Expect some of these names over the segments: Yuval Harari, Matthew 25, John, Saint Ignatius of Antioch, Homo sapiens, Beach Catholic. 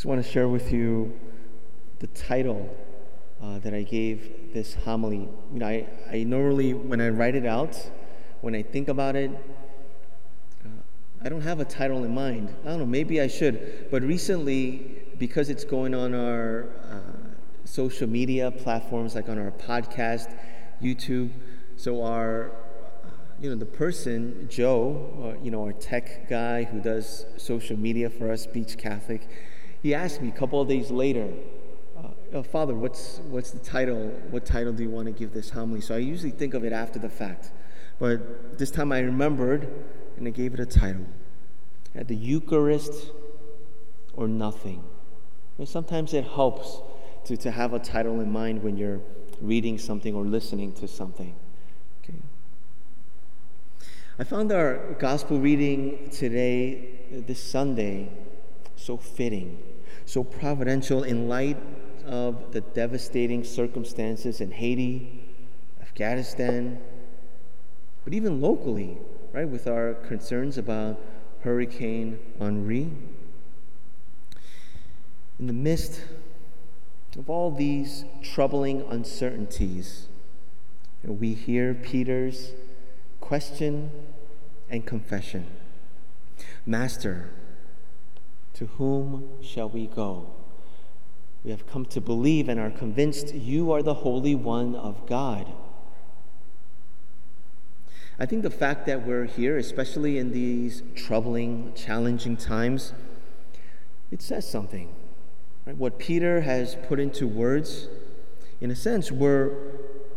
Just want to share with you the title that I gave this homily. You know, I normally, when I write it out, when I think about it, I don't have a title in mind. I don't know, maybe I should. But recently, because it's going on our social media platforms, like on our podcast, YouTube, so our, the person, Joe, our tech guy who does social media for us, Beach Catholic, he asked me a couple of days later, Father, what's the title? What title do you want to give this homily? So I usually think of it after the fact. But this time I remembered, and I gave it a title. At the Eucharist or Nothing. And sometimes it helps to have a title in mind when you're reading something or listening to something. Okay. I found our gospel reading today, this Sunday, so fitting, so providential in light of the devastating circumstances in Haiti, Afghanistan, but even locally, right, with our concerns about Hurricane Henri. In the midst of all these troubling uncertainties, we hear Peter's question and confession. Master, to whom shall we go? We have come to believe and are convinced you are the Holy One of God. I think the fact that we're here, especially in these troubling, challenging times, it says something. Right? What Peter has put into words, in a sense, we're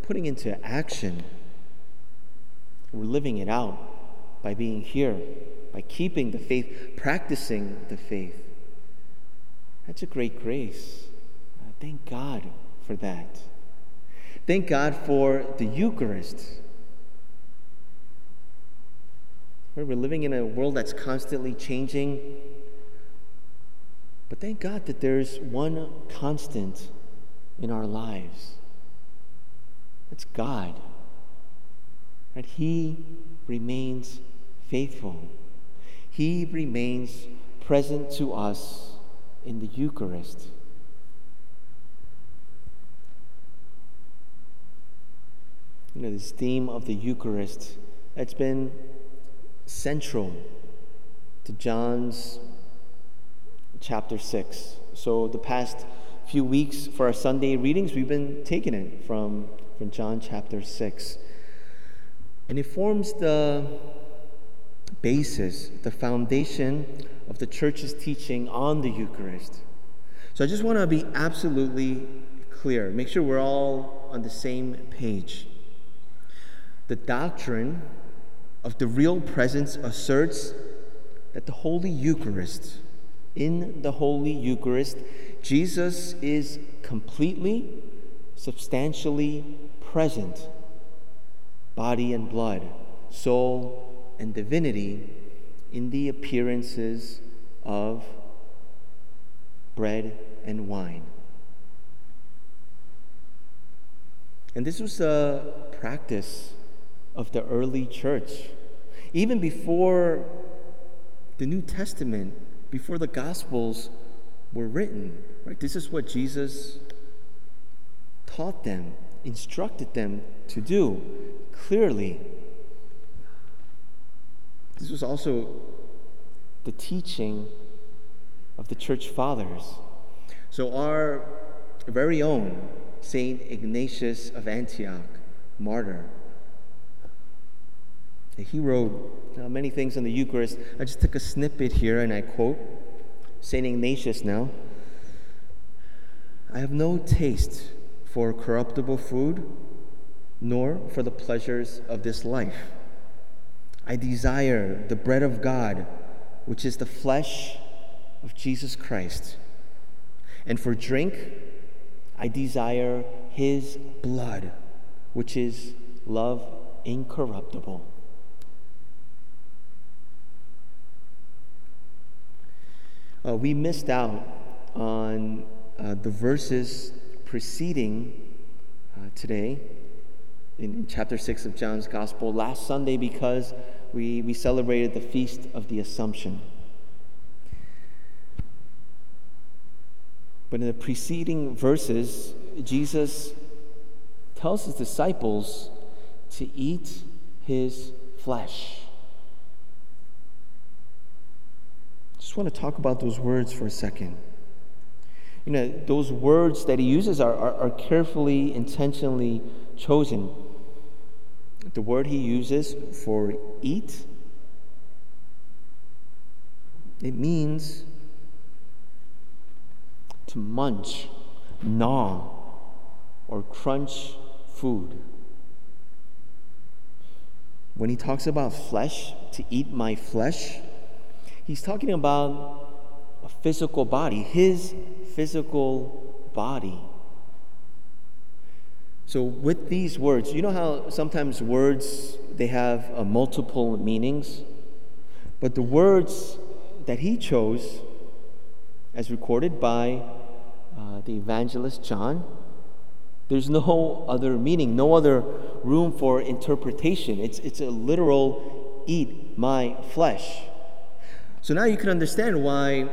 putting into action. We're living it out by being here, by keeping the faith, practicing the faith. That's a great grace. Thank God for that. Thank God for the Eucharist. We're living in a world that's constantly changing. But thank God that there's one constant in our lives. That's God. That He remains faithful. He remains present to us in the Eucharist. You know, this theme of the Eucharist, that's been central to John's chapter 6. So the past few weeks for our Sunday readings, we've been taking it from John chapter 6. And it forms the basis, the foundation of the church's teaching on the Eucharist. So I just want to be absolutely clear. Make sure we're all on the same page. The doctrine of the real presence asserts that the Holy Eucharist, in the Holy Eucharist, Jesus is completely, substantially present, body and blood, soul and divinity, in the appearances of bread and wine. And this was a practice of the early church. Even before the New Testament, before the Gospels were written, right? This is what Jesus taught them, instructed them to do clearly. This was also the teaching of the church fathers. So our very own Saint Ignatius of Antioch, martyr, he wrote many things in the Eucharist. I just took a snippet here and I quote St. Ignatius now. I have no taste for corruptible food, nor for the pleasures of this life. I desire the bread of God, which is the flesh of Jesus Christ. And for drink, I desire His blood, which is love incorruptible. We missed out on the verses preceding today in chapter 6 of John's Gospel last Sunday because we celebrated the Feast of the Assumption. But in the preceding verses, Jesus tells his disciples to eat his flesh. Just want to talk about those words for a second. You know, those words that he uses are carefully, intentionally chosen. The word he uses for eat, it means to munch, gnaw, or crunch food. When he talks about flesh, to eat my flesh, he's talking about a physical body, his physical body. So with these words, you know how sometimes words, they have multiple meanings? But the words that he chose, as recorded by the evangelist John, there's no other meaning, no other room for interpretation. It's a literal eat my flesh. So now you can understand why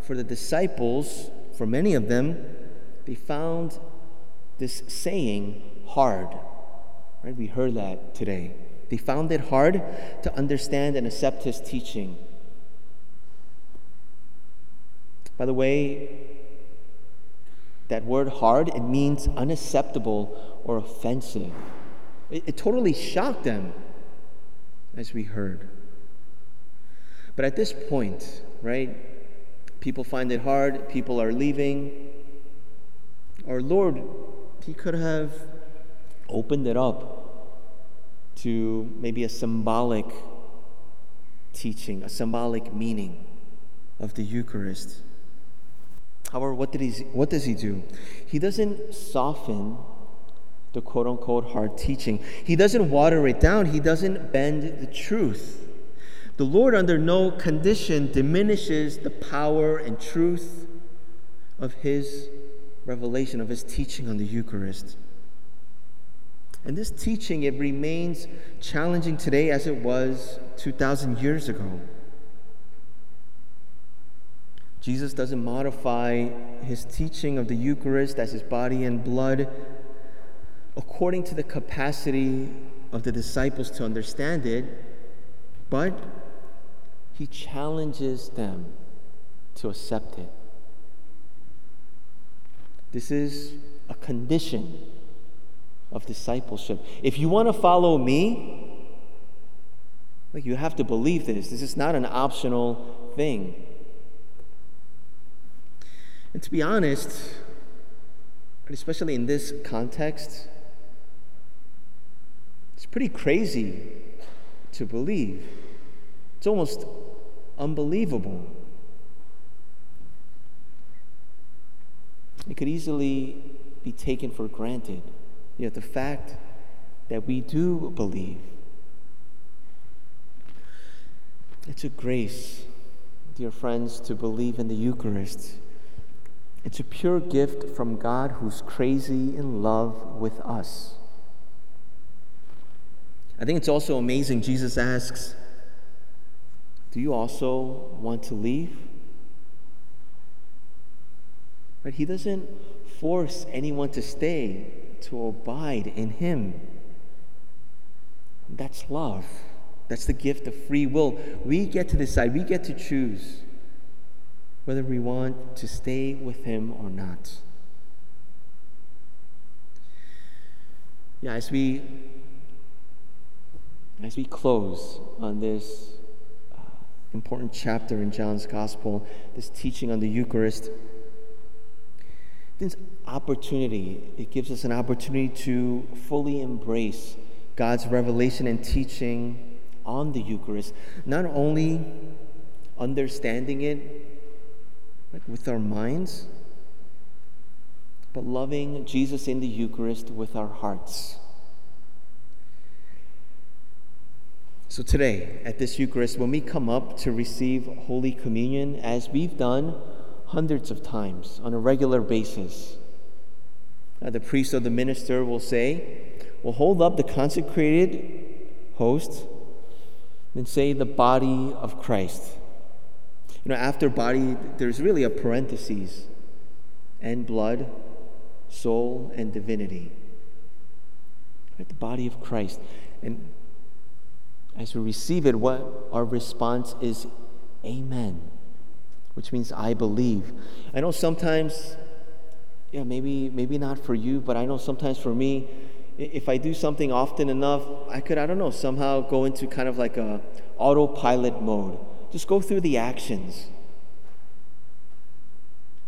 for the disciples, for many of them, they found this saying hard. Right? We heard that today. They found it hard to understand and accept his teaching. By the way, that word hard, it means unacceptable or offensive. It totally shocked them, as we heard. But at this point, right, people find it hard, people are leaving. Our Lord, he could have opened it up to maybe a symbolic teaching, a symbolic meaning of the Eucharist. However, what does he do? He doesn't soften the quote-unquote hard teaching. He doesn't water it down. He doesn't bend the truth. The Lord, under no condition, diminishes the power and truth of his revelation, of his teaching on the Eucharist. And this teaching, it remains challenging today as it was 2,000 years ago. Jesus doesn't modify his teaching of the Eucharist as his body and blood according to the capacity of the disciples to understand it, but he challenges them to accept it. This is a condition of discipleship. If you want to follow me, like, you have to believe this. This is not an optional thing. And to be honest, especially in this context, it's pretty crazy to believe. It's almost unbelievable. It could easily be taken for granted. You know, the fact that we do believe. It's a grace, dear friends, to believe in the Eucharist. It's a pure gift from God who's crazy in love with us. I think it's also amazing. Jesus asks, do you also want to leave? Right? He doesn't force anyone to stay, to abide in him. That's love. That's the gift of free will. We get to decide. We get to choose whether we want to stay with him or not. Yeah, as we close on this important chapter in John's Gospel, this teaching on the Eucharist, this opportunity, it gives us an opportunity to fully embrace God's revelation and teaching on the Eucharist, not only understanding it with our minds, but loving Jesus in the Eucharist with our hearts. So today, at this Eucharist, when we come up to receive Holy Communion, as we've done hundreds of times on a regular basis, the priest or the minister will say, we'll hold up the consecrated host and say the body of Christ. You know, after body, there's really a parenthesis. and blood, soul, and divinity. Right, the body of Christ. And as we receive it, what our response is, amen, which means I believe. I know sometimes, yeah, maybe not for you, but I know sometimes for me, if I do something often enough, I could, I don't know, somehow go into kind of like a autopilot mode. Just go through the actions.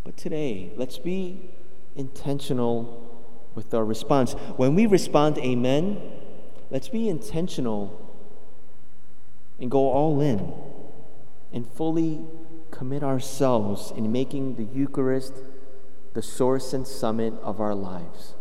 But today, let's be intentional with our response. When we respond, amen, let's be intentional and go all in and fully commit ourselves in making the Eucharist the source and summit of our lives.